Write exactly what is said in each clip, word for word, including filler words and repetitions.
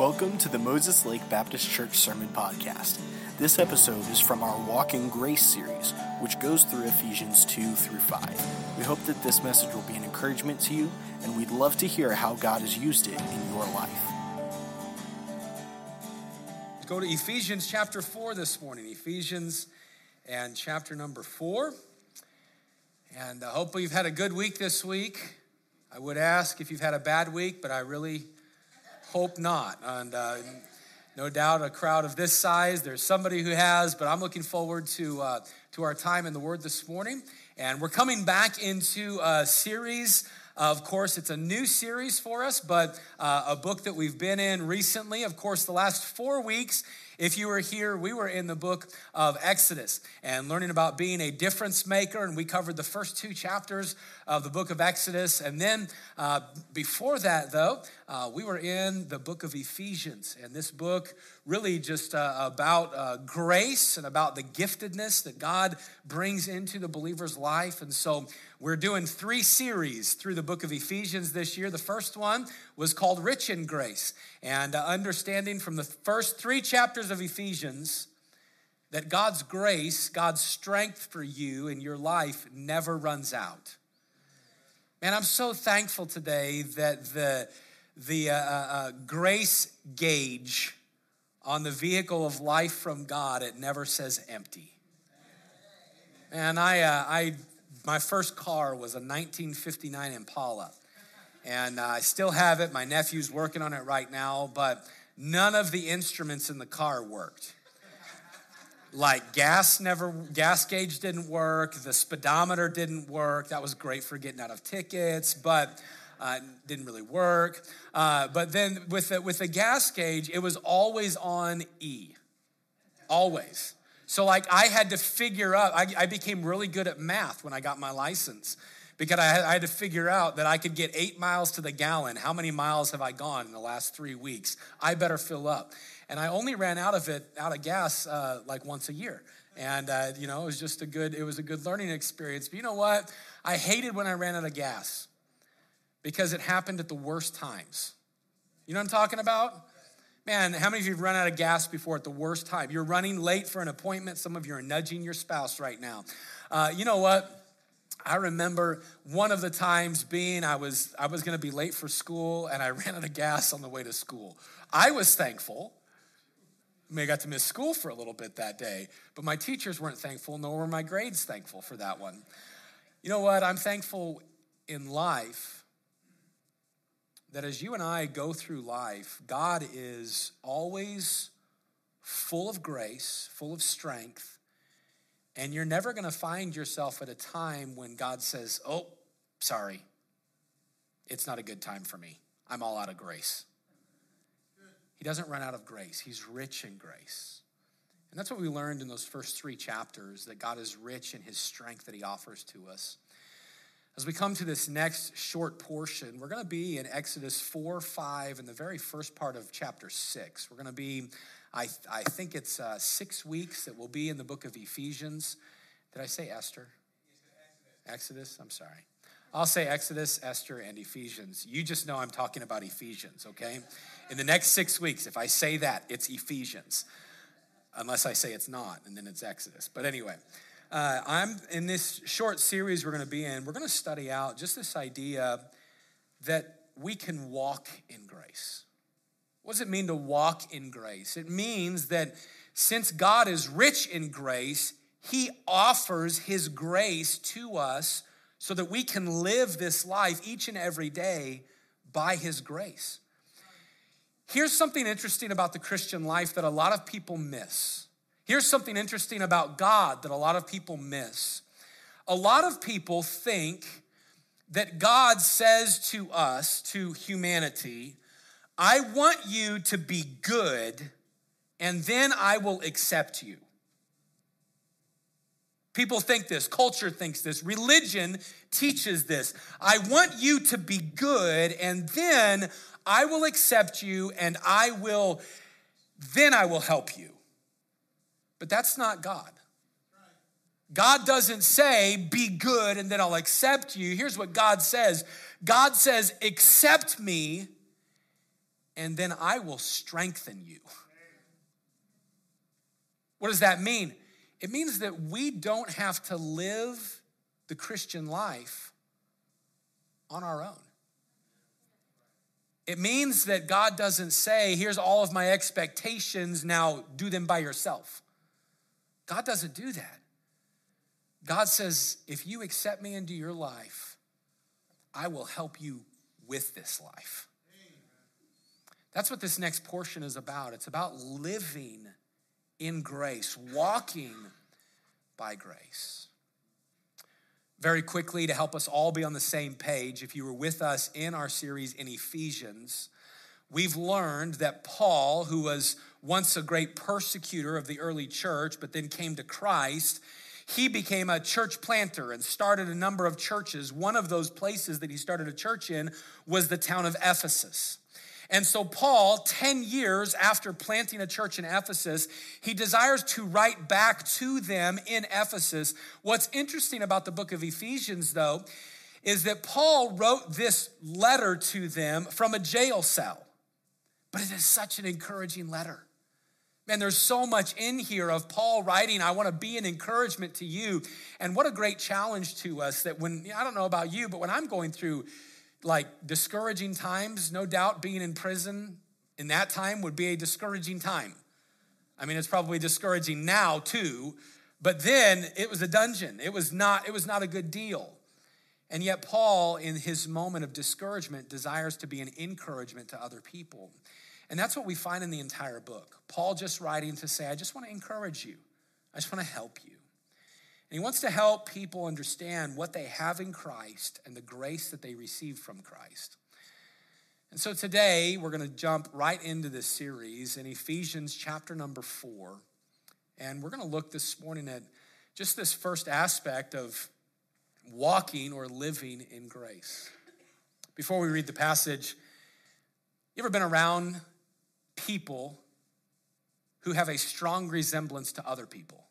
Welcome to the Moses Lake Baptist Church Sermon Podcast. This episode is from our Walk in Grace series, which goes through Ephesians two through five. We hope that this message will be an encouragement to you, and we'd love to hear how God has used it in your life. Let's go to Ephesians chapter four this morning. Ephesians and chapter number four. And I hope you've had a good week this week. I would ask if you've had a bad week, but I really hope not. And uh, no doubt a crowd of this size, there's somebody who has, but I'm looking forward to uh, to our time in the Word this morning. And we're coming back into a series. Of course, it's a new series for us, but uh, a book that we've been in recently. Of course, the last four weeks, if you were here, we were in the book of Exodus and learning about being a difference maker. And we covered the first two chapters of the book of Exodus. And then uh, before that, though, uh, we were in the book of Ephesians. And this book really just uh, about uh, grace and about the giftedness that God brings into the believer's life. And so we're doing three series through the book of Ephesians this year. The first one was called Rich in Grace. And uh, understanding from the first three chapters of Ephesians that God's grace, God's strength for you in your life never runs out. Man, I'm so thankful today that the, the uh, uh, grace gauge on the vehicle of life from God, it never says empty. Man, I, uh, I, my first car was a nineteen fifty-nine Impala, and uh, I still have it. My nephew's working on it right now, but none of the instruments in the car worked. Like gas never, gas gauge didn't work. The speedometer didn't work. That was great for getting out of tickets, but uh, didn't really work. Uh, but then with the, with the gas gauge, it was always on E, always. So like I had to figure out, I, I became really good at math when I got my license, because I had, I had to figure out that I could get eight miles to the gallon. How many miles have I gone in the last three weeks? I better fill up. And I only ran out of it, out of gas, uh, like once a year. And, uh, you know, it was just a good, it was a good learning experience. But you know what? I hated when I ran out of gas because it happened at the worst times. You know what I'm talking about? Man, how many of you have run out of gas before at the worst time? You're running late for an appointment. Some of you are nudging your spouse right now. Uh, you know what? I remember one of the times being, I was I was going to be late for school, and I ran out of gas on the way to school. I was thankful. I mean, I got to miss school for a little bit that day, but my teachers weren't thankful, nor were my grades thankful for that one. You know what? I'm thankful in life that as you and I go through life, God is always full of grace, full of strength. And you're never going to find yourself at a time when God says, oh, sorry, it's not a good time for me. I'm all out of grace. He doesn't run out of grace. He's rich in grace. And that's what we learned in those first three chapters, that God is rich in his strength that he offers to us. As we come to this next short portion, we're going to be in Exodus four, five, and the very first part of chapter six. We're going to be I, I think it's uh, six weeks that we'll be in the book of Ephesians. Did I say Esther? Exodus. Exodus, I'm sorry. I'll say Exodus, Esther, and Ephesians. You just know I'm talking about Ephesians, okay? In the next six weeks, if I say that, it's Ephesians. Unless I say it's not, and then it's Exodus. But anyway, uh, I'm in this short series we're going to be in, we're going to study out just this idea that we can walk in grace. What does it mean to walk in grace? It means that since God is rich in grace, he offers his grace to us so that we can live this life each and every day by his grace. Here's something interesting about the Christian life that a lot of people miss. Here's something interesting about God that a lot of people miss. A lot of people think that God says to us, to humanity, I want you to be good, and then I will accept you. People think this. Culture thinks this. Religion teaches this. I want you to be good, and then I will accept you, and I will, then I will help you. But that's not God. God doesn't say, be good, and then I'll accept you. Here's what God says. God says, accept me, and then I will strengthen you. What does that mean? It means that we don't have to live the Christian life on our own. It means that God doesn't say, here's all of my expectations, now do them by yourself. God doesn't do that. God says, if you accept me into your life, I will help you with this life. That's what this next portion is about. It's about living in grace, walking by grace. Very quickly, to help us all be on the same page, if you were with us in our series in Ephesians, we've learned that Paul, who was once a great persecutor of the early church, but then came to Christ, he became a church planter and started a number of churches. One of those places that he started a church in was the town of Ephesus. And so Paul, ten years after planting a church in Ephesus, he desires to write back to them in Ephesus. What's interesting about the book of Ephesians, though, is that Paul wrote this letter to them from a jail cell. But it is such an encouraging letter. Man, there's so much in here of Paul writing, I want to be an encouragement to you. And what a great challenge to us that when, I don't know about you, but when I'm going through like discouraging times, no doubt being in prison in that time would be a discouraging time. I mean, it's probably discouraging now too, but then it was a dungeon. It was not, it was not a good deal. And yet Paul, in his moment of discouragement, desires to be an encouragement to other people. And that's what we find in the entire book. Paul just writing to say, I just want to encourage you. I just want to help you. And he wants to help people understand what they have in Christ and the grace that they receive from Christ. And so today, we're going to jump right into this series in Ephesians chapter number four. And we're going to look this morning at just this first aspect of walking or living in grace. Before we read the passage, you ever been around people who have a strong resemblance to other people?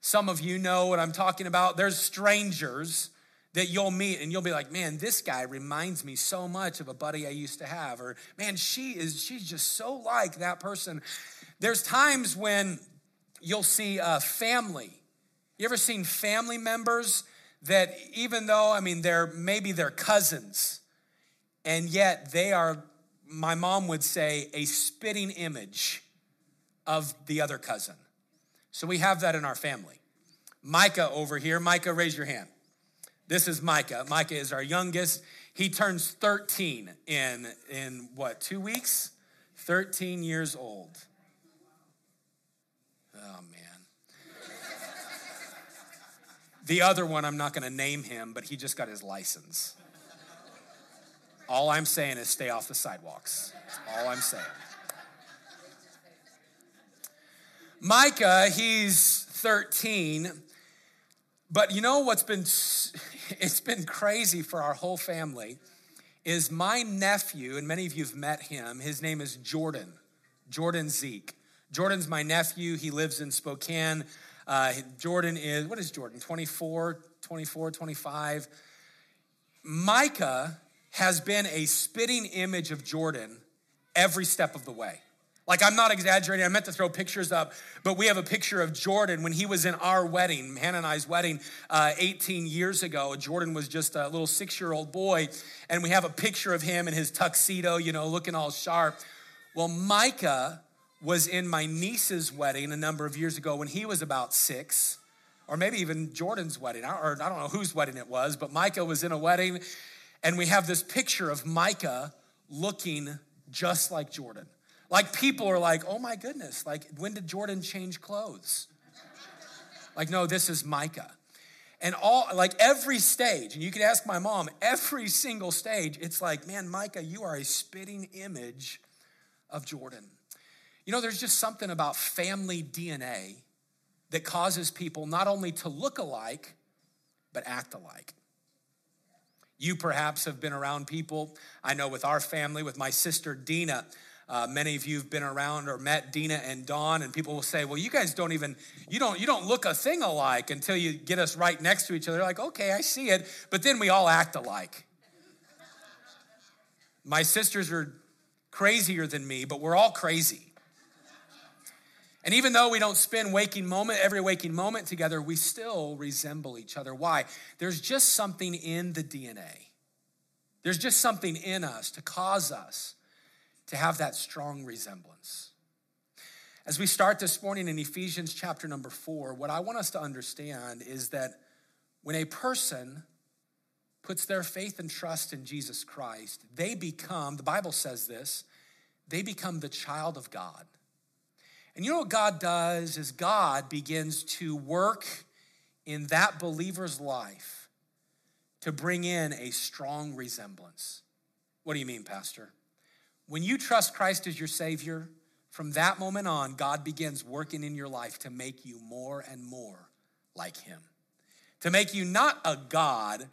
Some of you know what I'm talking about. There's strangers that you'll meet and you'll be like, man, this guy reminds me so much of a buddy I used to have. Or, man, she is, she's just so like that person. There's times when you'll see a family. You ever seen family members that even though, I mean, they're maybe they're cousins, and yet they are, my mom would say, a spitting image of the other cousin. So we have that in our family. Micah over here. Micah, raise your hand. This is Micah. Micah is our youngest. He turns thirteen in, in what, two weeks? thirteen years old. Oh, man. The other one, I'm not going to name him, but he just got his license. All I'm saying is stay off the sidewalks. That's all I'm saying. Micah, he's thirteen, but you know what's been, it's been crazy for our whole family is my nephew, and many of you have met him. His name is Jordan, Jordan Zeke. Jordan's my nephew. He lives in Spokane. Uh, Jordan is, what is Jordan? twenty-four, twenty-five. Micah has been a spitting image of Jordan every step of the way. Like, I'm not exaggerating. I meant to throw pictures up, but we have a picture of Jordan when he was in our wedding, Hannah and I's wedding, uh, eighteen years ago. Jordan was just a little six-year-old boy, and we have a picture of him in his tuxedo, you know, looking all sharp. Well, Micah was in my niece's wedding a number of years ago when he was about six, or maybe even Jordan's wedding, or I don't know whose wedding it was, but Micah was in a wedding, and we have this picture of Micah looking just like Jordan. Like, people are like, oh my goodness, like, when did Jordan change clothes? Like, no, this is Micah. And all, like, every stage, and you can ask my mom, every single stage, it's like, man, Micah, you are a spitting image of Jordan. You know, there's just something about family D N A that causes people not only to look alike, but act alike. You perhaps have been around people. I know with our family, with my sister Dina, Uh, many of you have been around or met Dina and Dawn, and people will say, well, you guys don't even, you don't you don't look a thing alike until you get us right next to each other. Like, okay, I see it, but then we all act alike. My sisters are crazier than me, but we're all crazy. And even though we don't spend waking moment, every waking moment together, we still resemble each other. Why? There's just something in the D N A. There's just something in us to cause us to have that strong resemblance. As we start this morning in Ephesians chapter number four, what I want us to understand is that when a person puts their faith and trust in Jesus Christ, they become, the Bible says this, they become the child of God. And you know what God does is God begins to work in that believer's life to bring in a strong resemblance. What do you mean, Pastor? When you trust Christ as your Savior, from that moment on, God begins working in your life to make you more and more like him, to make you not a God,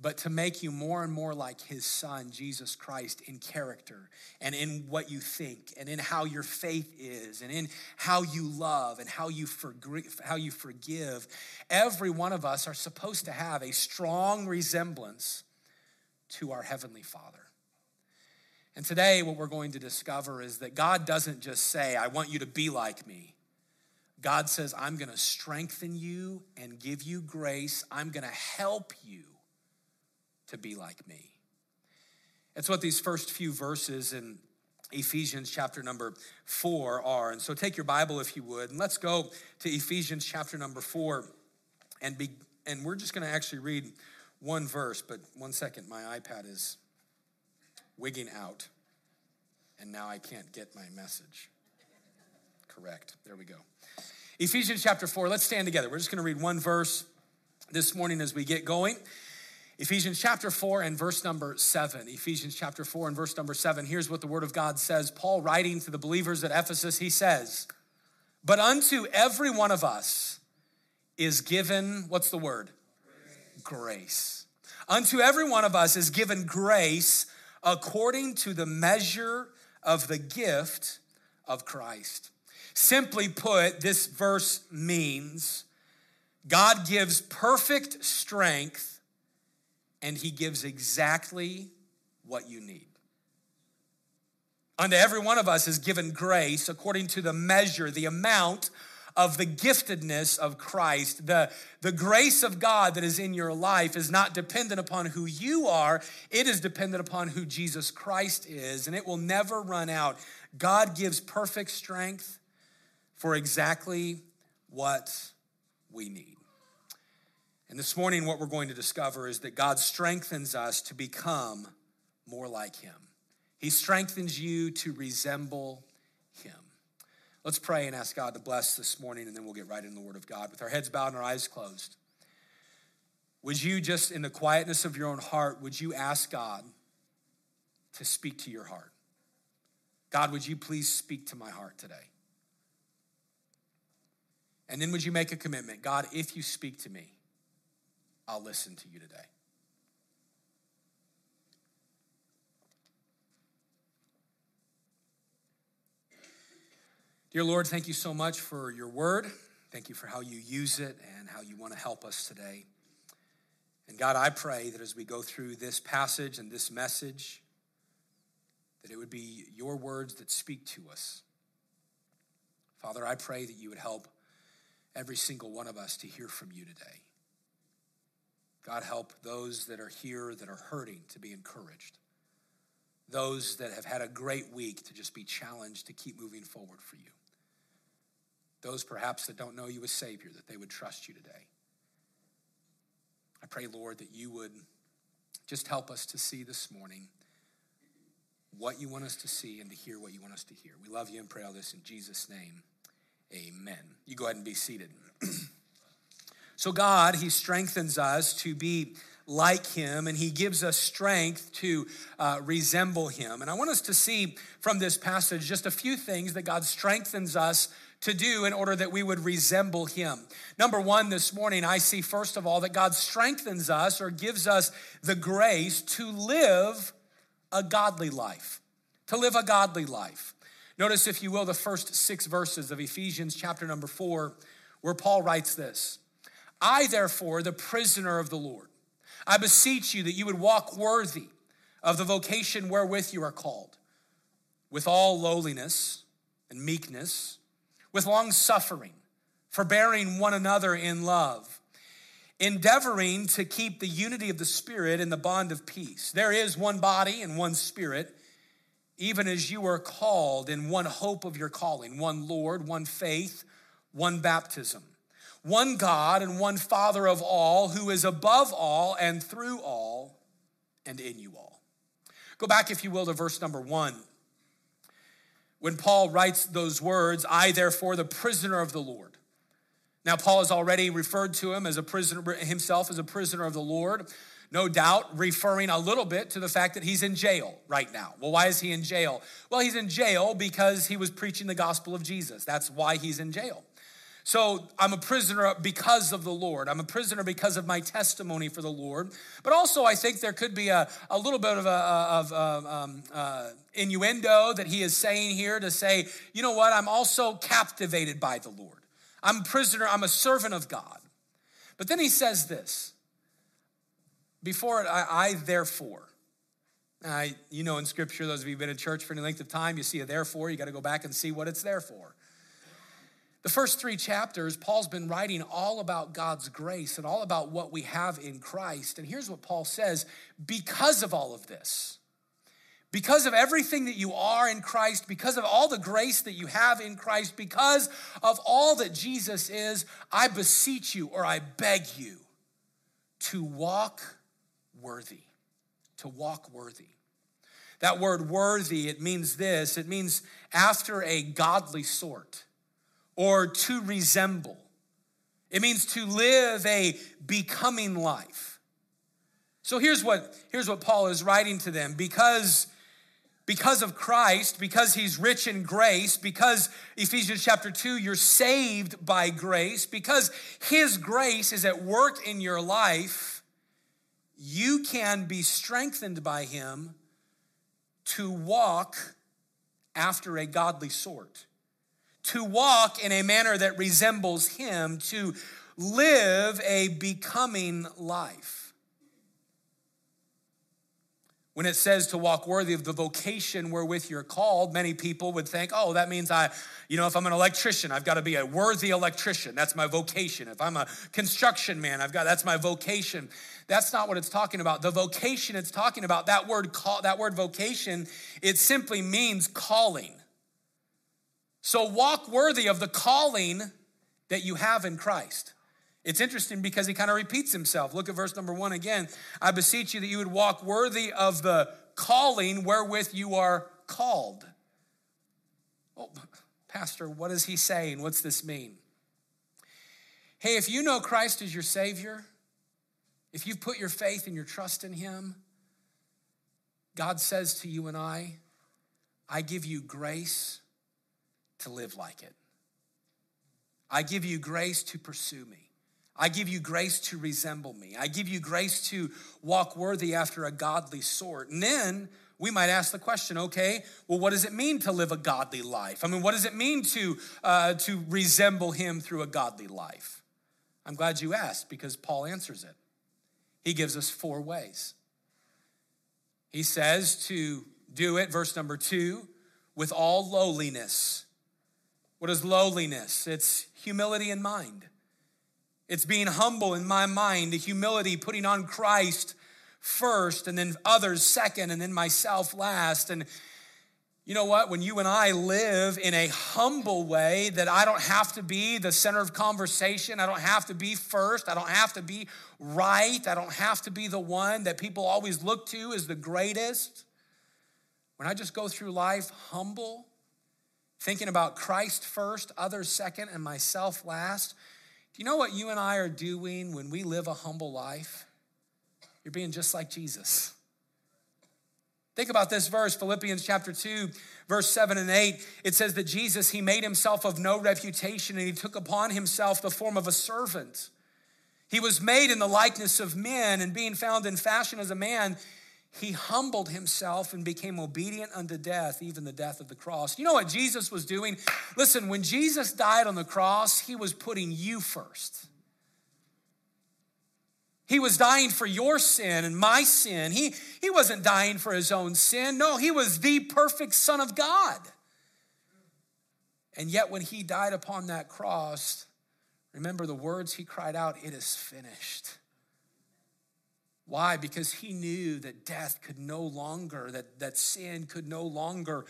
but to make you more and more like his son, Jesus Christ, in character and in what you think and in how your faith is and in how you love and how you forgive. How you forgive. Every one of us are supposed to have a strong resemblance to our Heavenly Father. And today what we're going to discover is that God doesn't just say, I want you to be like me. God says, I'm gonna strengthen you and give you grace. I'm gonna help you to be like me. That's what these first few verses in Ephesians chapter number four are. And so take your Bible if you would, and let's go to Ephesians chapter number four, and be, and we're just gonna actually read one verse, but one second, my iPad is wigging out, and now I can't get my message. Correct, there we go. Ephesians chapter four, let's stand together. We're just gonna read one verse this morning as we get going. Ephesians chapter four and verse number seven. Ephesians chapter four and verse number seven. Here's what the word of God says. Paul, writing to the believers at Ephesus, he says, but unto every one of us is given, what's the word? Grace. Grace. Unto every one of us is given grace according to the measure of the gift of Christ. Simply put, this verse means God gives perfect strength and he gives exactly what you need. Unto every one of us is given grace according to the measure, the amount of the giftedness of Christ. The, the grace of God that is in your life is not dependent upon who you are. It is dependent upon who Jesus Christ is, and it will never run out. God gives perfect strength for exactly what we need. And this morning, what we're going to discover is that God strengthens us to become more like him. He strengthens you to resemble him. Let's pray and ask God to bless this morning, and then we'll get right into the word of God. With our heads bowed and our eyes closed, would you just, in the quietness of your own heart, would you ask God to speak to your heart? God, would you please speak to my heart today? And then would you make a commitment? God, if you speak to me, I'll listen to you today. Dear Lord, thank you so much for your word. Thank you for how you use it and how you want to help us today. And God, I pray that as we go through this passage and this message, that it would be your words that speak to us. Father, I pray that you would help every single one of us to hear from you today. God, help those that are here that are hurting to be encouraged. Those that have had a great week to just be challenged to keep moving forward for you. Those perhaps that don't know you as Savior, that they would trust you today. I pray, Lord, that you would just help us to see this morning what you want us to see and to hear what you want us to hear. We love you and pray all this in Jesus' name. Amen. You go ahead and be seated. So God, he strengthens us to be like him, and he gives us strength to uh, resemble him. And I want us to see from this passage just a few things that God strengthens us to do in order that we would resemble him. Number one, this morning, I see, first of all, that God strengthens us or gives us the grace to live a godly life, to live a godly life. Notice, if you will, the first six verses of Ephesians chapter number four, where Paul writes this. I, therefore, the prisoner of the Lord, I beseech you that you would walk worthy of the vocation wherewith you are called, with all lowliness and meekness, with long suffering, forbearing one another in love, endeavoring to keep the unity of the Spirit in the bond of peace. There is one body and one Spirit, even as you are called in one hope of your calling, one Lord, one faith, one baptism, one God and one Father of all, who is above all and through all and in you all. Go back, if you will, to verse number one. When Paul writes those words, I therefore, the prisoner of the Lord. Now, Paul has already referred to him as a prisoner, himself as a prisoner of the Lord, no doubt referring a little bit to the fact that he's in jail right now. Well, why is he in jail? Well, he's in jail because he was preaching the gospel of Jesus. That's why he's in jail. So I'm a prisoner because of the Lord. I'm a prisoner because of my testimony for the Lord. But also I think there could be a, a little bit of, a, of a, um, uh, innuendo that he is saying here to say, you know what, I'm also captivated by the Lord. I'm a prisoner, I'm a servant of God. But then he says this, before it, I, I therefore. I, you know, in scripture, those of you who've been in church for any length of time, you see a therefore, you gotta go back and see what it's there for. The first three chapters, Paul's been writing all about God's grace and all about what we have in Christ. And here's what Paul says, because of all of this, because of everything that you are in Christ, because of all the grace that you have in Christ, because of all that Jesus is, I beseech you, or I beg you, to walk worthy, to walk worthy. That word worthy, it means this, it means after a godly sort, or to resemble. It means to live a becoming life. So here's what, here's what Paul is writing to them. Because, because of Christ, because he's rich in grace, because Ephesians chapter two, you're saved by grace, because his grace is at work in your life, you can be strengthened by him to walk after a godly sort, to walk in a manner that resembles him, to live a becoming life. When it says to walk worthy of the vocation wherewith you're called, many people would think, oh, that means I, you know, if I'm an electrician, I've got to be a worthy electrician. That's my vocation. If I'm a construction man, I've got, that's my vocation. That's not what it's talking about. The vocation it's talking about, that word call, that word vocation, it simply means calling. So walk worthy of the calling that you have in Christ. It's interesting because he kind of repeats himself. Look at verse number one again. I beseech you that you would walk worthy of the calling wherewith you are called. Oh, pastor, what is he saying? What's this mean? Hey, if you know Christ as your Savior, if you've put your faith and your trust in him, God says to you and I, I give you grace to live like it. I give you grace to pursue me. I give you grace to resemble me. I give you grace to walk worthy after a godly sort. And then we might ask the question, okay, well, what does it mean to live a godly life? I mean, what does it mean to, uh, to resemble him through a godly life? I'm glad you asked, because Paul answers it. He gives us four ways. He says to do it, verse number two, with all lowliness. What is lowliness? It's humility in mind. It's being humble in my mind, the humility, putting on Christ first and then others second and then myself last. And you know what? When you and I live in a humble way that I don't have to be the center of conversation, I don't have to be first, I don't have to be right, I don't have to be the one that people always look to as the greatest. When I just go through life humble, thinking about Christ first, others second, and myself last. Do you know what you and I are doing when we live a humble life? You're being just like Jesus. Think about this verse, Philippians chapter two, verse seven and eight. It says that Jesus, he made himself of no reputation, and he took upon himself the form of a servant. He was made in the likeness of men, and being found in fashion as a man, he humbled himself and became obedient unto death, even the death of the cross. You know what Jesus was doing? Listen, when Jesus died on the cross, he was putting you first. He was dying for your sin and my sin. He, he wasn't dying for his own sin. No, he was the perfect Son of God. And yet when he died upon that cross, remember the words he cried out, "It is finished." Why? Because he knew that death could no longer, that, that sin could no longer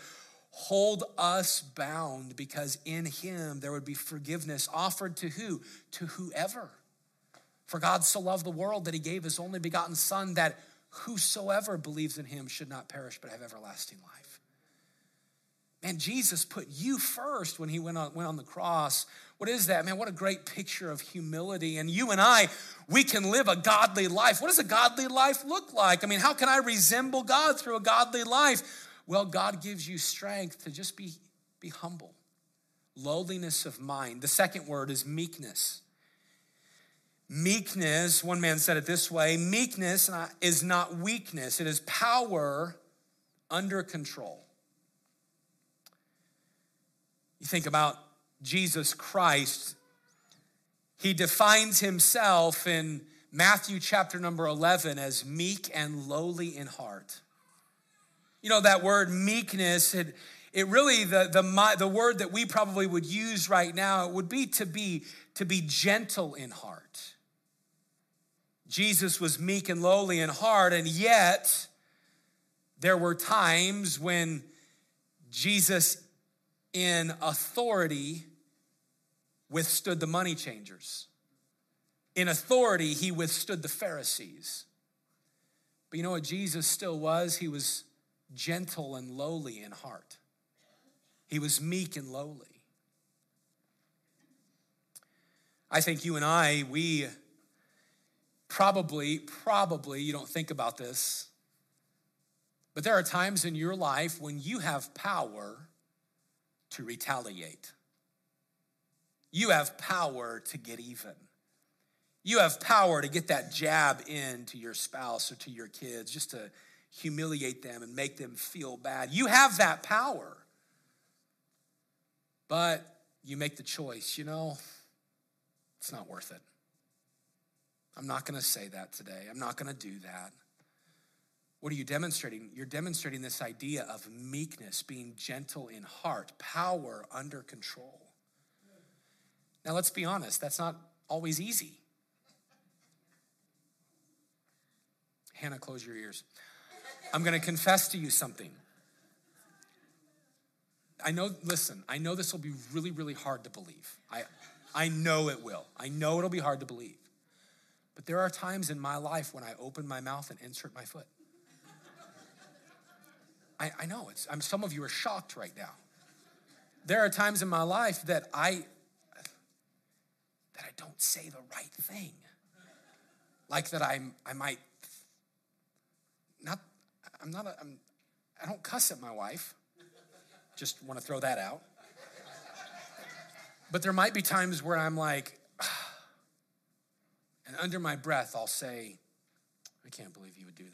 hold us bound, because in him there would be forgiveness offered to who? To whoever. For God so loved the world that he gave his only begotten Son, that whosoever believes in him should not perish but have everlasting life. Man, Jesus put you first when he went on, went on the cross. What is that? Man, what a great picture of humility. And you and I, we can live a godly life. What does a godly life look like? I mean, how can I resemble God through a godly life? Well, God gives you strength to just be, be humble. Lowliness of mind. The second word is meekness. Meekness, one man said it this way, meekness is not weakness. It is power under control. You think about Jesus Christ. He defines himself in Matthew chapter number eleven as meek and lowly in heart. You know, that word meekness, it, it really, the, the, the word that we probably would use right now, it would be to be, to be gentle in heart. Jesus was meek and lowly in heart, and yet there were times when Jesus in authority withstood the money changers. In authority, he withstood the Pharisees. But you know what Jesus still was? He was gentle and lowly in heart. He was meek and lowly. I think you and I, we probably, probably, you don't think about this, but there are times in your life when you have power to retaliate. You have power to get even. You have power to get that jab in to your spouse or to your kids just to humiliate them and make them feel bad. You have that power, but you make the choice, you know, it's not worth it. I'm not gonna say that today. I'm not gonna do that. What are you demonstrating? You're demonstrating this idea of meekness, being gentle in heart, power under control. Now, let's be honest, that's not always easy. Hannah, close your ears. I'm gonna confess to you something. I know, listen, I know this will be really, really hard to believe. I I know it will. I know it'll be hard to believe. But there are times in my life when I open my mouth and insert my foot. I, I know, it's. I'm, some of you are shocked right now. There are times in my life that I, that I don't say the right thing. Like that I, I might, not, I'm not, a, I'm, I don't cuss at my wife. Just want to throw that out. But there might be times where I'm like, ah, and under my breath, I'll say, I can't believe you would do that.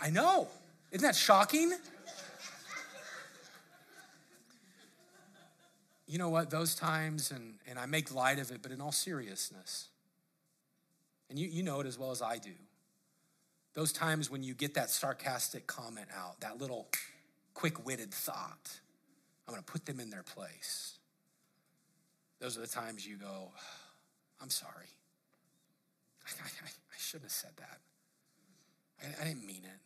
I, I know. Isn't that shocking? You know what? Those times, and, and I make light of it, but in all seriousness, and you, you know it as well as I do, those times when you get that sarcastic comment out, that little quick-witted thought, I'm gonna put them in their place. Those are the times you go, I'm sorry. I, I, I shouldn't have said that. I, I didn't mean it.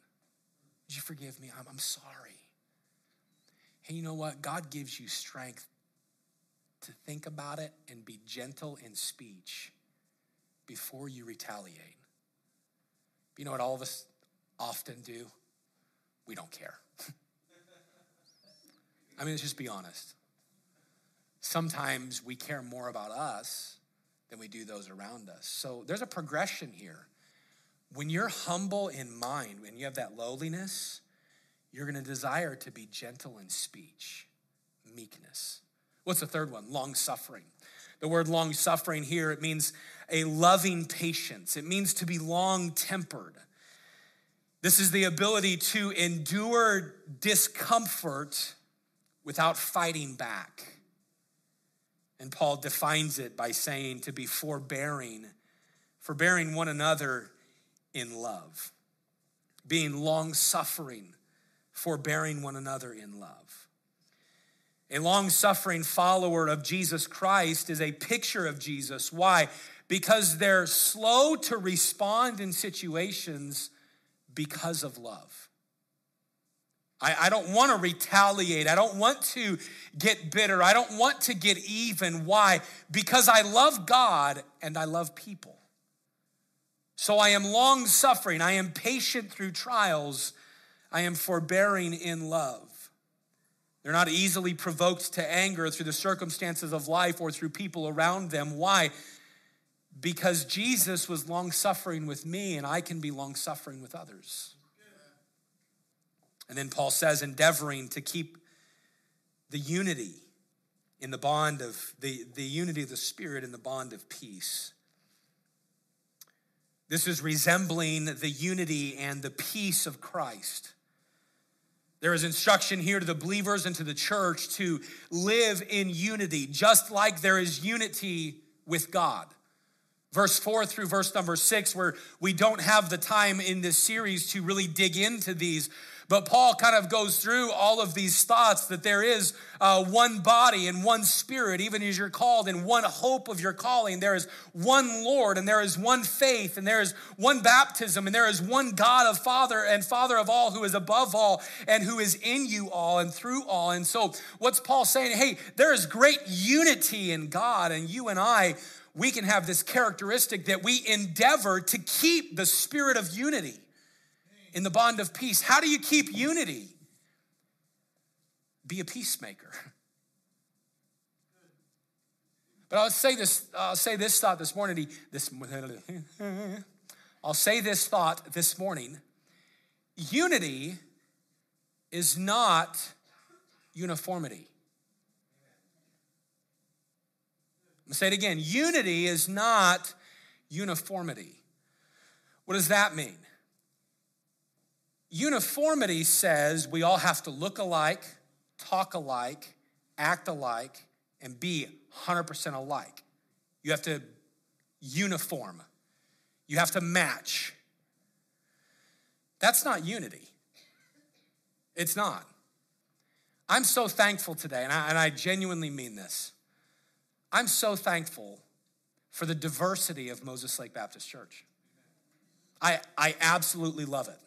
Would you forgive me? I'm, I'm sorry. And you know what? God gives you strength to think about it and be gentle in speech before you retaliate. You know what all of us often do? We don't care. I mean, let's just be honest. Sometimes we care more about us than we do those around us. So there's a progression here. When you're humble in mind, when you have that lowliness, you're gonna desire to be gentle in speech, meekness. What's the third one? Long-suffering. The word long-suffering here, it means a loving patience. It means to be long-tempered. This is the ability to endure discomfort without fighting back. And Paul defines it by saying to be forbearing, forbearing one another in love, being long-suffering, forbearing one another in love. A long-suffering follower of Jesus Christ is a picture of Jesus. Why? Because they're slow to respond in situations because of love. I, I don't want to retaliate. I don't want to get bitter. I don't want to get even. Why? Because I love God and I love people. So I am long-suffering. I am patient through trials. I am forbearing in love. They're not easily provoked to anger through the circumstances of life or through people around them. Why? Because Jesus was long-suffering with me, and I can be long-suffering with others. And then Paul says, endeavoring to keep the unity in the bond of, the, the unity of the Spirit in the bond of peace. This is resembling the unity and the peace of Christ. There is instruction here to the believers and to the church to live in unity, just like there is unity with God. Verse four through verse number six, where we don't have the time in this series to really dig into these, but Paul kind of goes through all of these thoughts that there is uh, one body and one Spirit, even as you're called, and one hope of your calling. There is one Lord, and there is one faith, and there is one baptism, and there is one God of Father and Father of all, who is above all and who is in you all and through all. And so what's Paul saying? Hey, there is great unity in God, and you and I, we can have this characteristic that we endeavor to keep the spirit of unity in the bond of peace. How do you keep unity? Be a peacemaker. But I'll say this, I'll say this thought this morning, this, I'll say this thought this morning. Unity is not uniformity. I'm going to say it again. Unity is not uniformity. What does that mean? Uniformity says we all have to look alike, talk alike, act alike, and be one hundred percent alike. You have to uniform. You have to match. That's not unity. It's not. I'm so thankful today, and I, and I genuinely mean this. I'm so thankful for the diversity of Moses Lake Baptist Church. I, I absolutely love it.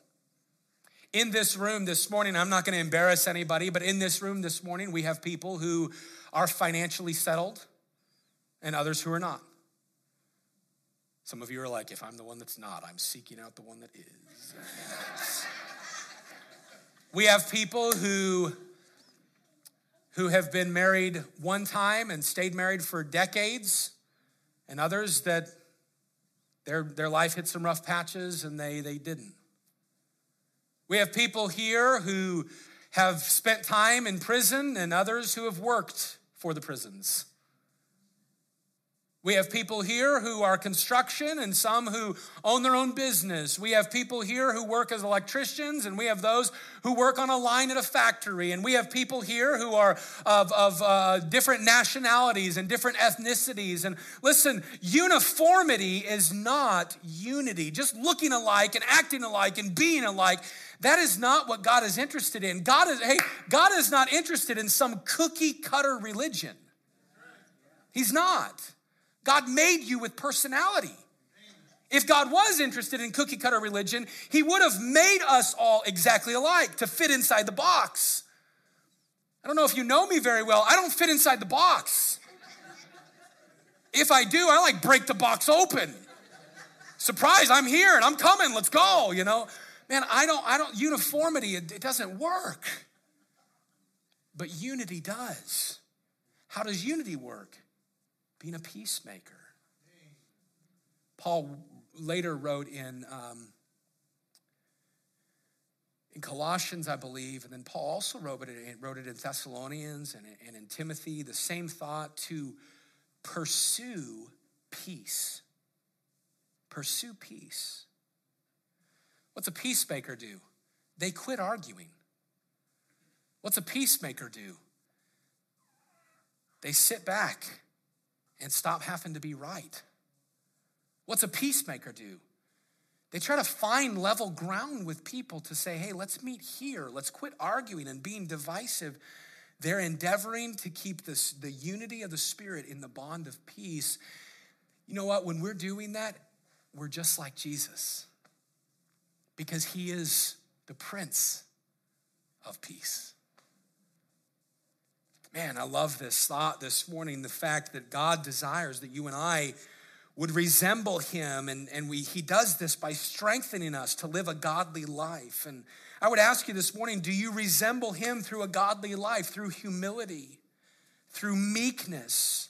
In this room this morning, I'm not going to embarrass anybody, but in this room this morning, we have people who are financially settled and others who are not. Some of you are like, if I'm the one that's not, I'm seeking out the one that is. We have people who... who have been married one time and stayed married for decades, and others that their, their life hit some rough patches and they, they didn't. We have people here who have spent time in prison and others who have worked for the prisons. We have people here who are construction and some who own their own business. We have people here who work as electricians, and we have those who work on a line at a factory. And we have people here who are of, of uh, different nationalities and different ethnicities. And listen, uniformity is not unity. Just looking alike and acting alike and being alike, that is not what God is interested in. God is, hey, God is not interested in some cookie cutter religion. He's not. God made you with personality. If God was interested in cookie cutter religion, he would have made us all exactly alike to fit inside the box. I don't know if you know me very well. I don't fit inside the box. If I do, I like break the box open. Surprise, I'm here and I'm coming. Let's go, you know. Man, I don't, I don't, uniformity, it, it doesn't work. But unity does. How does unity work? Being a peacemaker. Paul later wrote in um, in Colossians, I believe, and then Paul also wrote it, wrote it in Thessalonians and, and in Timothy, the same thought, to pursue peace. Pursue peace. What's a peacemaker do? They quit arguing. What's a peacemaker do? They sit back and stop having to be right. What's a peacemaker do? They try to find level ground with people to say, hey, let's meet here. Let's quit arguing and being divisive. They're endeavoring to keep this, the unity of the Spirit in the bond of peace. You know what? When we're doing that, we're just like Jesus, because he is the Prince of Peace. Man, I love this thought this morning, the fact that God desires that you and I would resemble him, and, and we he does this by strengthening us to live a godly life. And I would ask you this morning, do you resemble him through a godly life, through humility, through meekness,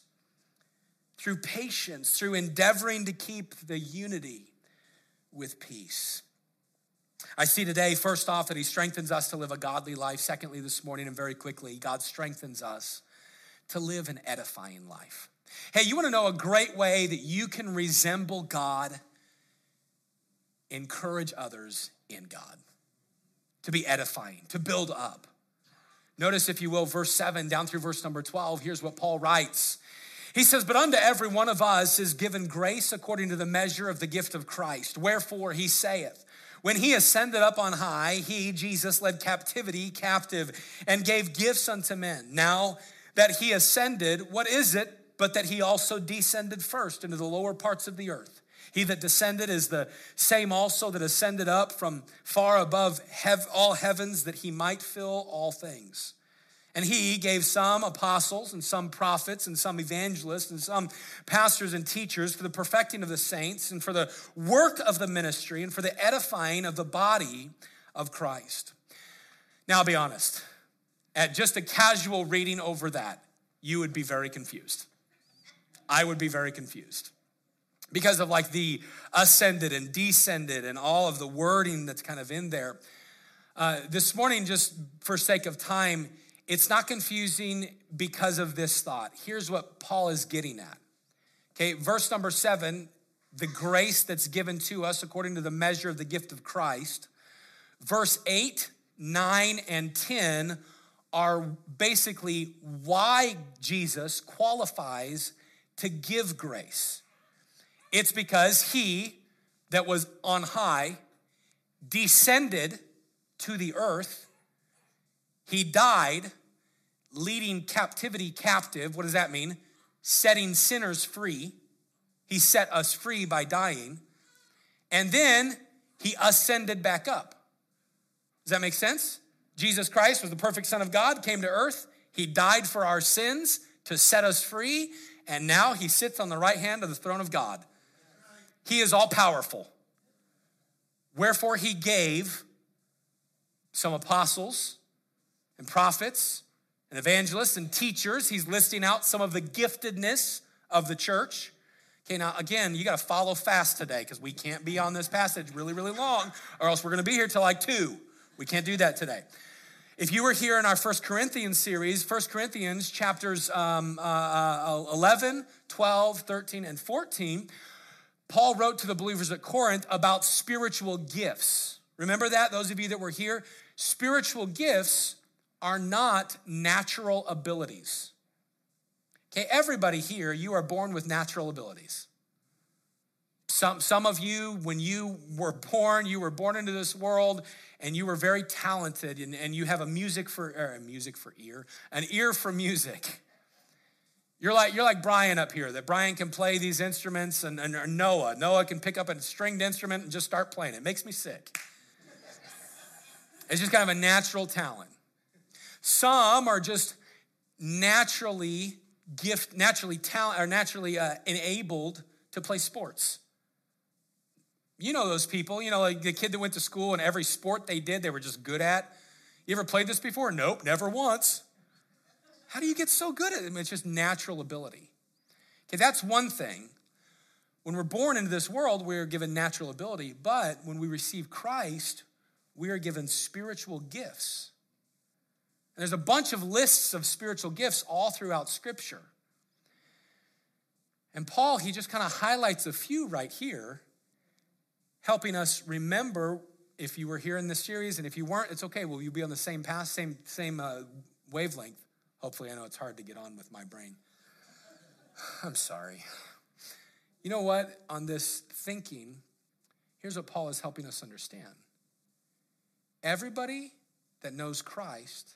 through patience, through endeavoring to keep the unity with peace? I see today, first off, that he strengthens us to live a godly life. Secondly, this morning, and very quickly, God strengthens us to live an edifying life. Hey, you want to know a great way that you can resemble God? Encourage others in God to be edifying, to build up. Notice, if you will, verse seven down through verse number twelve, here's what Paul writes. He says, but unto every one of us is given grace according to the measure of the gift of Christ. Wherefore he saith, when he ascended up on high, he, Jesus, led captivity captive and gave gifts unto men. Now that he ascended, what is it but that he also descended first into the lower parts of the earth? He that descended is the same also that ascended up from far above hev- all heavens, that he might fill all things. And he gave some apostles and some prophets and some evangelists and some pastors and teachers for the perfecting of the saints and for the work of the ministry and for the edifying of the body of Christ. Now, I'll be honest, at just a casual reading over that, you would be very confused. I would be very confused because of like the ascended and descended and all of the wording that's kind of in there. Uh, this morning, just for sake of time, it's not confusing because of this thought. Here's what Paul is getting at. Okay, verse number seven, the grace that's given to us according to the measure of the gift of Christ. Verse eight, nine, and ten are basically why Jesus qualifies to give grace. It's because he that was on high descended to the earth. He died, leading captivity captive. What does that mean? Setting sinners free. He set us free by dying. And then he ascended back up. Does that make sense? Jesus Christ was the perfect Son of God, came to earth. He died for our sins to set us free. And now he sits on the right hand of the throne of God. He is all powerful. Wherefore he gave some apostles and prophets and evangelists and teachers. He's listing out some of the giftedness of the church. Okay, now again, you gotta follow fast today because we can't be on this passage really, really long or else we're gonna be here till like two. We can't do that today. If you were here in our First Corinthians series, First Corinthians chapters um, uh, eleven, twelve, thirteen, and fourteen, Paul wrote to the believers at Corinth about spiritual gifts. Remember that, those of you that were here? Spiritual gifts are not natural abilities. Okay, everybody here, you are born with natural abilities. Some, some of you, when you were born, you were born into this world and you were very talented and, and you have a music for, or a music for ear, an ear for music. You're like, you're like Brian up here, that Brian can play these instruments and, and or Noah. Noah can pick up a stringed instrument and just start playing. It makes me sick. It's just kind of a natural talent. Some are just naturally gift, naturally talent, or naturally uh, enabled to play sports. You know those people. You know, like the kid that went to school and every sport they did, they were just good at. You ever played this before? Nope, never once. How do you get so good at it? I mean, it's just natural ability. Okay, that's one thing. When we're born into this world, we're given natural ability, but when we receive Christ, we are given spiritual gifts. There's a bunch of lists of spiritual gifts all throughout Scripture. And Paul, he just kind of highlights a few right here, helping us remember, if you were here in this series, and if you weren't, it's okay. Well, you'll be on the same path, same, same uh, wavelength. Hopefully, I know it's hard to get on with my brain. I'm sorry. You know what? On this thinking, here's what Paul is helping us understand. Everybody that knows Christ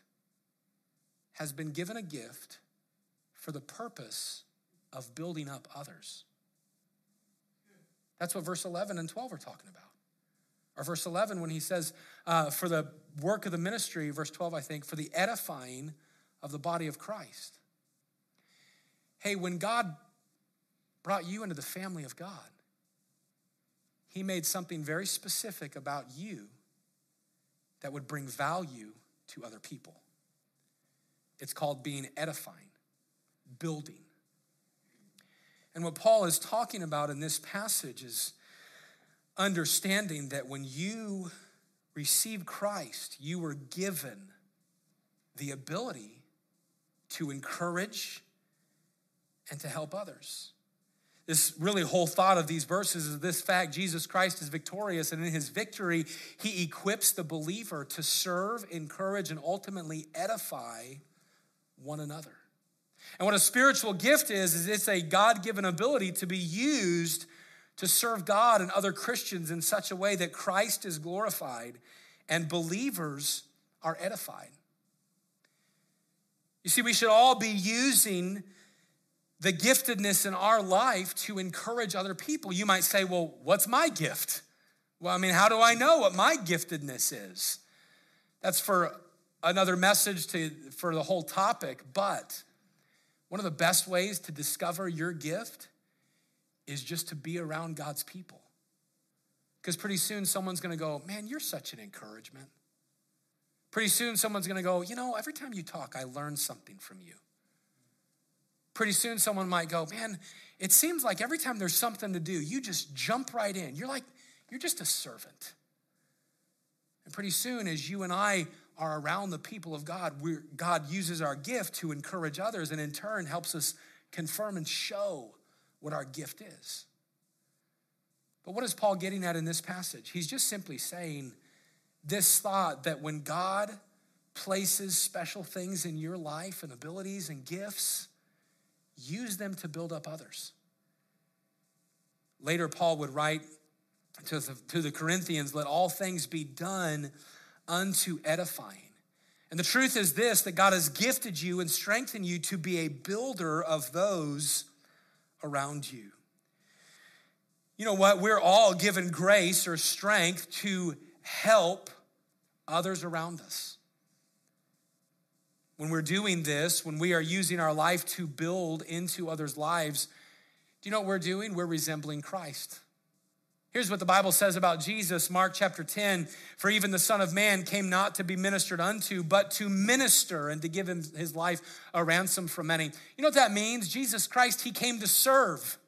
has been given a gift for the purpose of building up others. That's what verse eleven and twelve are talking about. Or verse eleven when he says, uh, for the work of the ministry, verse twelve, I think, for the edifying of the body of Christ. Hey, when God brought you into the family of God, he made something very specific about you that would bring value to other people. It's called being edifying, building. And what Paul is talking about in this passage is understanding that when you receive Christ, you were given the ability to encourage and to help others. This really whole thought of these verses is this fact: Jesus Christ is victorious, and in his victory, he equips the believer to serve, encourage, and ultimately edify one another. And what a spiritual gift is, is it's a God-given ability to be used to serve God and other Christians in such a way that Christ is glorified and believers are edified. You see, we should all be using the giftedness in our life to encourage other people. You might say, well, what's my gift? Well, I mean, how do I know what my giftedness is? That's for another message to for the whole topic, but one of the best ways to discover your gift is just to be around God's people. Because pretty soon someone's gonna go, man, you're such an encouragement. Pretty soon someone's gonna go, you know, every time you talk, I learn something from you. Pretty soon someone might go, man, it seems like every time there's something to do, you just jump right in. You're like, you're just a servant. And pretty soon as you and I are around the people of God, we're, God uses our gift to encourage others and in turn helps us confirm and show what our gift is. But what is Paul getting at in this passage? He's just simply saying this thought that when God places special things in your life and abilities and gifts, use them to build up others. Later, Paul would write to the, to the Corinthians, let all things be done unto edifying. And the truth is this, that God has gifted you and strengthened you to be a builder of those around you. You know what? We're all given grace or strength to help others around us. When we're doing this, when we are using our life to build into others' lives, do you know what we're doing? We're resembling Christ. Here's what the Bible says about Jesus, Mark chapter ten, for even the Son of Man came not to be ministered unto, but to minister and to give him his life a ransom for many. You know what that means? Jesus Christ, he came to serve.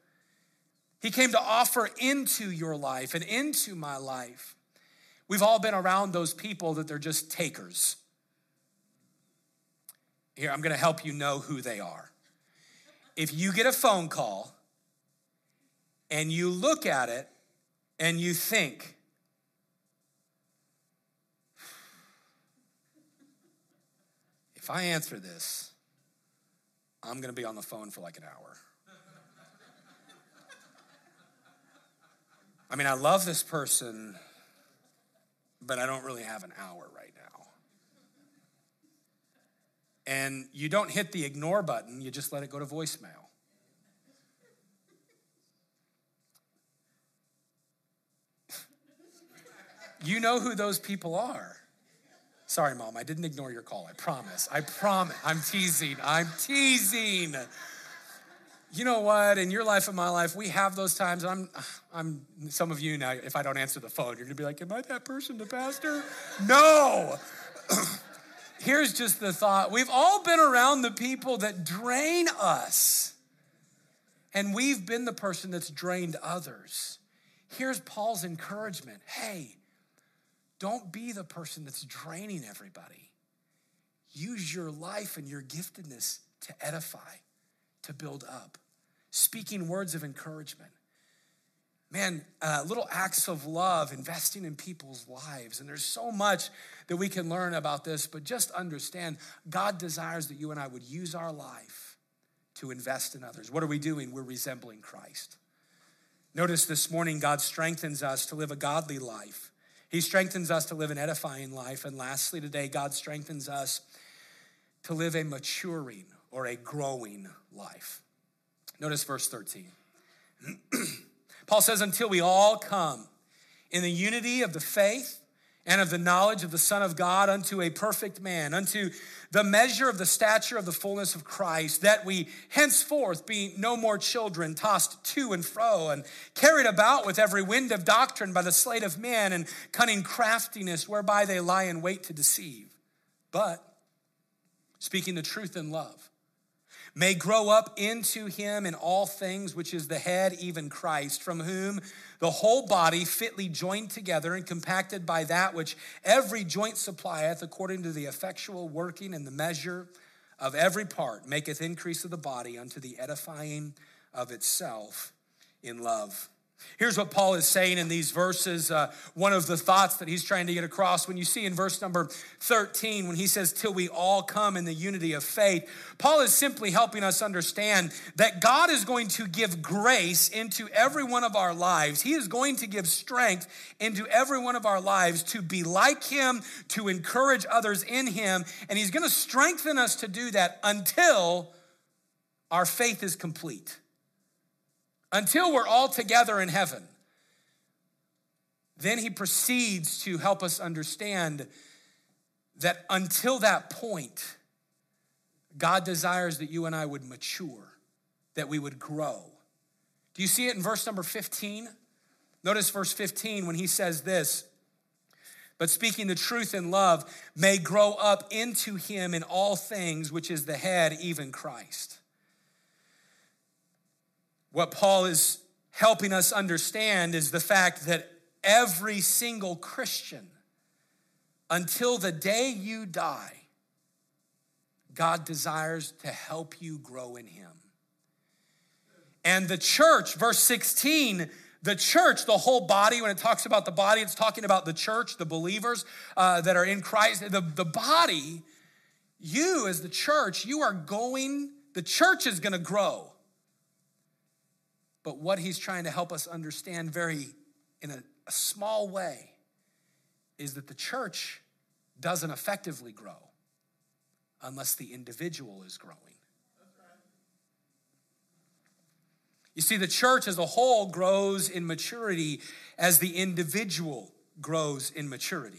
He came to offer into your life and into my life. We've all been around those people that they're just takers. Here, I'm gonna help you know who they are. If you get a phone call and you look at it, and you think, if I answer this, I'm gonna be on the phone for like an hour. I mean, I love this person, but I don't really have an hour right now. And you don't hit the ignore button, you just let it go to voicemail. You know who those people are. Sorry, Mom, I didn't ignore your call. I promise. I promise. I'm teasing. I'm teasing. You know what? In your life and my life, we have those times. I'm, I'm. Some of you now, if I don't answer the phone, you're going to be like, am I that person, the pastor? No. Here's just the thought. We've all been around the people that drain us. And we've been the person that's drained others. Here's Paul's encouragement. Hey, don't be the person that's draining everybody. Use your life and your giftedness to edify, to build up. Speaking words of encouragement. Man, uh, little acts of love, investing in people's lives. And there's so much that we can learn about this, but just understand God desires that you and I would use our life to invest in others. What are we doing? We're resembling Christ. Notice this morning, God strengthens us to live a godly life. He strengthens us to live an edifying life. And lastly today, God strengthens us to live a maturing or a growing life. Notice verse thirteen. Paul says, until we all come in the unity of the faith and of the knowledge of the Son of God unto a perfect man, unto the measure of the stature of the fullness of Christ, that we henceforth be no more children, tossed to and fro and carried about with every wind of doctrine by the sleight of men and cunning craftiness, whereby they lie in wait to deceive. But speaking the truth in love, may grow up into him in all things, which is the head, even Christ, from whom the whole body fitly joined together and compacted by that which every joint supplieth, according to the effectual working and the measure of every part, maketh increase of the body unto the edifying of itself in love. Here's what Paul is saying in these verses. Uh, one of the thoughts that he's trying to get across when you see in verse number thirteen, when he says, till we all come in the unity of faith, Paul is simply helping us understand that God is going to give grace into every one of our lives. He is going to give strength into every one of our lives to be like him, to encourage others in him. And he's going to strengthen us to do that until our faith is complete. Until we're all together in heaven. Then he proceeds to help us understand that until that point, God desires that you and I would mature, that we would grow. Do you see it in verse number fifteen? Notice verse fifteen when he says this, but speaking the truth in love, may grow up into him in all things, which is the head, even Christ. What Paul is helping us understand is the fact that every single Christian, until the day you die, God desires to help you grow in him. And the church, verse sixteen, the church, the whole body, when it talks about the body, it's talking about the church, the believers uh, that are in Christ. The, the body, you as the church, you are going, the church is going to grow. But what he's trying to help us understand very, in a, a small way, is that the church doesn't effectively grow unless the individual is growing. You see, the church as a whole grows in maturity as the individual grows in maturity.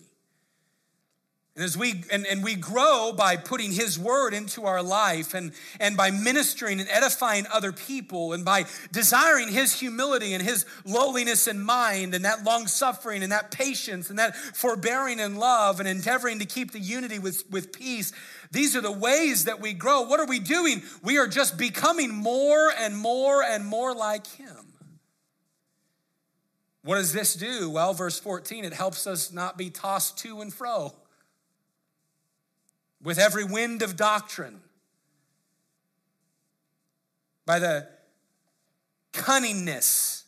And as we and, and we grow by putting his word into our life and, and by ministering and edifying other people and by desiring his humility and his lowliness in mind and that long suffering and that patience and that forbearing in love and endeavoring to keep the unity with, with peace. These are the ways that we grow. What are we doing? We are just becoming more and more and more like him. What does this do? Well, verse fourteen, it helps us not be tossed to and fro with every wind of doctrine, by the cunningness,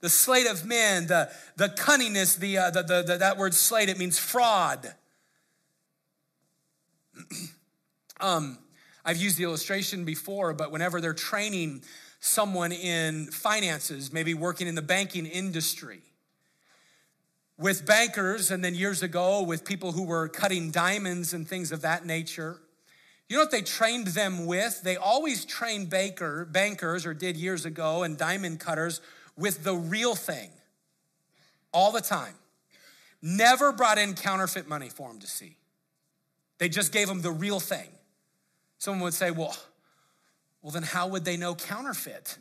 the sleight of men, the, the cunningness, the, uh, the, the, the that word sleight, it means fraud. um, I've used the illustration before, but whenever they're training someone in finances, maybe working in the banking industry, with bankers, and then years ago with people who were cutting diamonds and things of that nature. You know what they trained them with? They always trained banker, bankers, or did years ago, and diamond cutters with the real thing all the time. Never brought in counterfeit money for them to see. They just gave them the real thing. Someone would say, well, well, then how would they know counterfeit?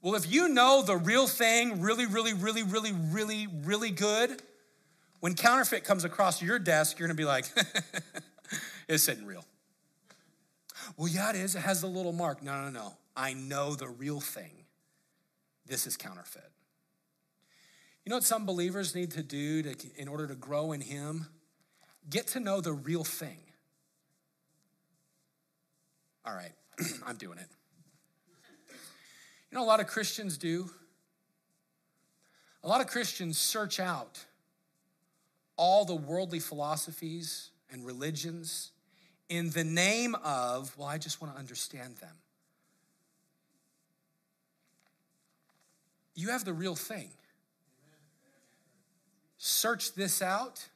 Well, if you know the real thing really, really, really, really, really, really good, when counterfeit comes across your desk, you're gonna be like, this isn't real. Well, yeah, it is. It has the little mark. No, no, no. I know the real thing. This is counterfeit. You know what some believers need to do to, in order to grow in him? Get to know the real thing. All right, I'm doing it. You know, a lot of Christians do. A lot of Christians search out all the worldly philosophies and religions in the name of, well, I just want to understand them. you have the real thing. Search this out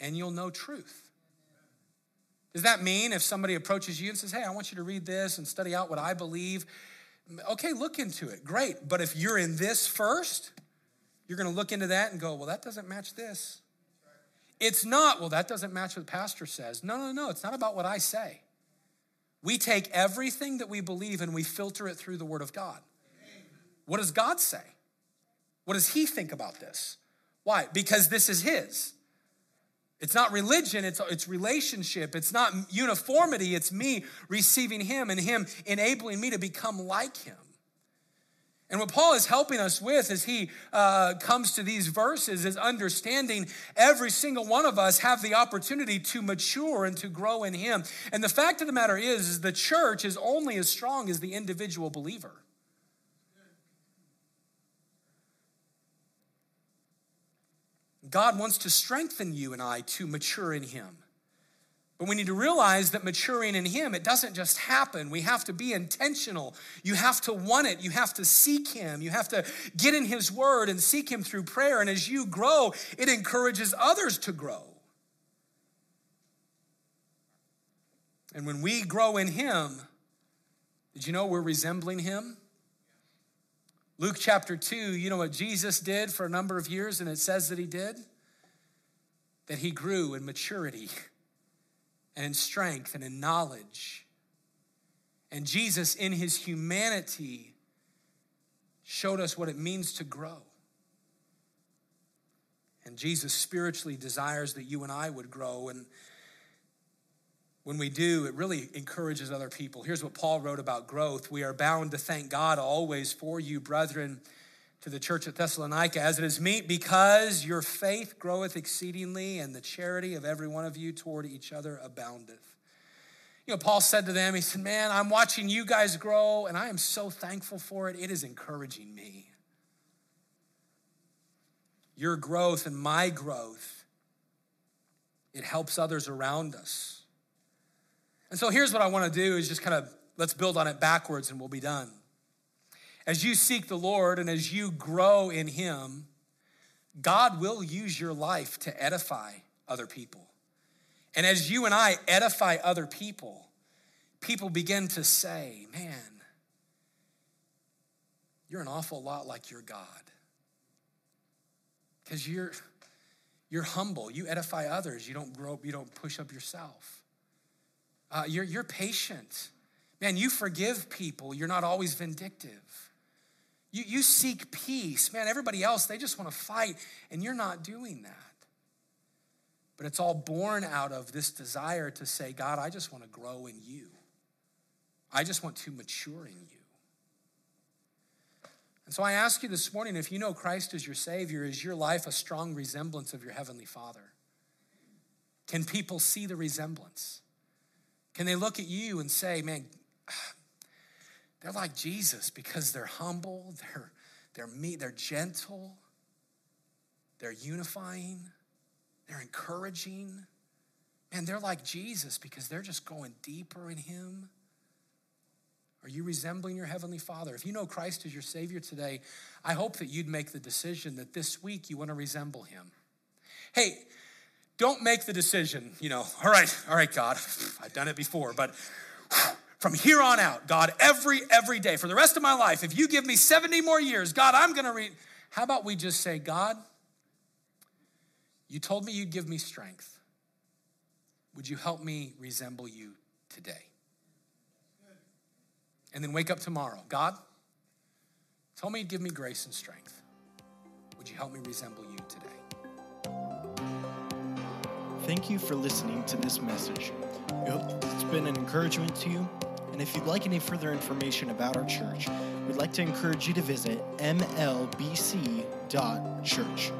and you'll know truth. Does that mean if somebody approaches you and says, hey, I want you to read this and study out what I believe? Okay, look into it. Great. But if you're in this first, you're going to look into that and go, well, that doesn't match this. It's not, well, that doesn't match what the pastor says. No, no, no. It's not about what I say. We take everything that we believe and we filter it through the Word of God. What does God say? What does He think about this? Why? Because this is His. It's not religion, it's, it's relationship. It's not uniformity, it's me receiving Him and Him enabling me to become like Him. And what Paul is helping us with as he uh, comes to these verses is understanding every single one of us have the opportunity to mature and to grow in Him. And the fact of the matter is, is the church is only as strong as the individual believer. God wants to strengthen you and I to mature in Him. But we need to realize that maturing in Him, it doesn't just happen. We have to be intentional. You have to want it. You have to seek Him. You have to get in His Word and seek Him through prayer. And as you grow, it encourages others to grow. And when we grow in Him, did you know we're resembling Him? Luke chapter two, you know what Jesus did for a number of years, and it says that He did? That He grew in maturity and in strength and in knowledge. And Jesus, in His humanity, showed us what it means to grow. And Jesus spiritually desires that you and I would grow. And when we do, it really encourages other people. Here's what Paul wrote about growth. We are bound to thank God always for you, brethren, to the church at Thessalonica, as it is meet, because your faith groweth exceedingly, and the charity of every one of you toward each other aboundeth. You know, Paul said to them, he said, man, I'm watching you guys grow, and I am so thankful for it. It is encouraging me. Your growth and my growth, it helps others around us. And so here's what I want to do is just kind of, let's build on it backwards and we'll be done. As you seek the Lord and as you grow in Him, God will use your life to edify other people. And as you and I edify other people, people begin to say, man, you're an awful lot like your God. Because you're, you're humble. You edify others. You don't grow, you don't push up yourself. Uh, you're, you're patient. Man, you forgive people. You're not always vindictive. You, you seek peace. Man, everybody else, they just want to fight, and you're not doing that. But it's all born out of this desire to say, God, I just want to grow in you. I just want to mature in you. And so I ask you this morning, if you know Christ as your Savior, is your life a strong resemblance of your Heavenly Father? Can people see the resemblance? Can they look at you and say, man, they're like Jesus because they're humble, they're, they're meek, they're gentle, they're unifying, they're encouraging. Man, they're like Jesus because they're just going deeper in Him. Are you resembling your Heavenly Father? If you know Christ as your Savior today, I hope that you'd make the decision that this week you want to resemble Him. Hey, don't make the decision, you know, all right, all right, God, I've done it before, but from here on out, God, every, every day, for the rest of my life, if you give me seventy more years, God, I'm going to read. How about we just say, God, you told me you'd give me strength. Would you help me resemble you today? And then wake up tomorrow. God, told me you'd give me grace and strength. Would you help me resemble you today? Thank you for listening to this message. We hope it's been an encouragement to you. And if you'd like any further information about our church, we'd like to encourage you to visit m l b c dot church.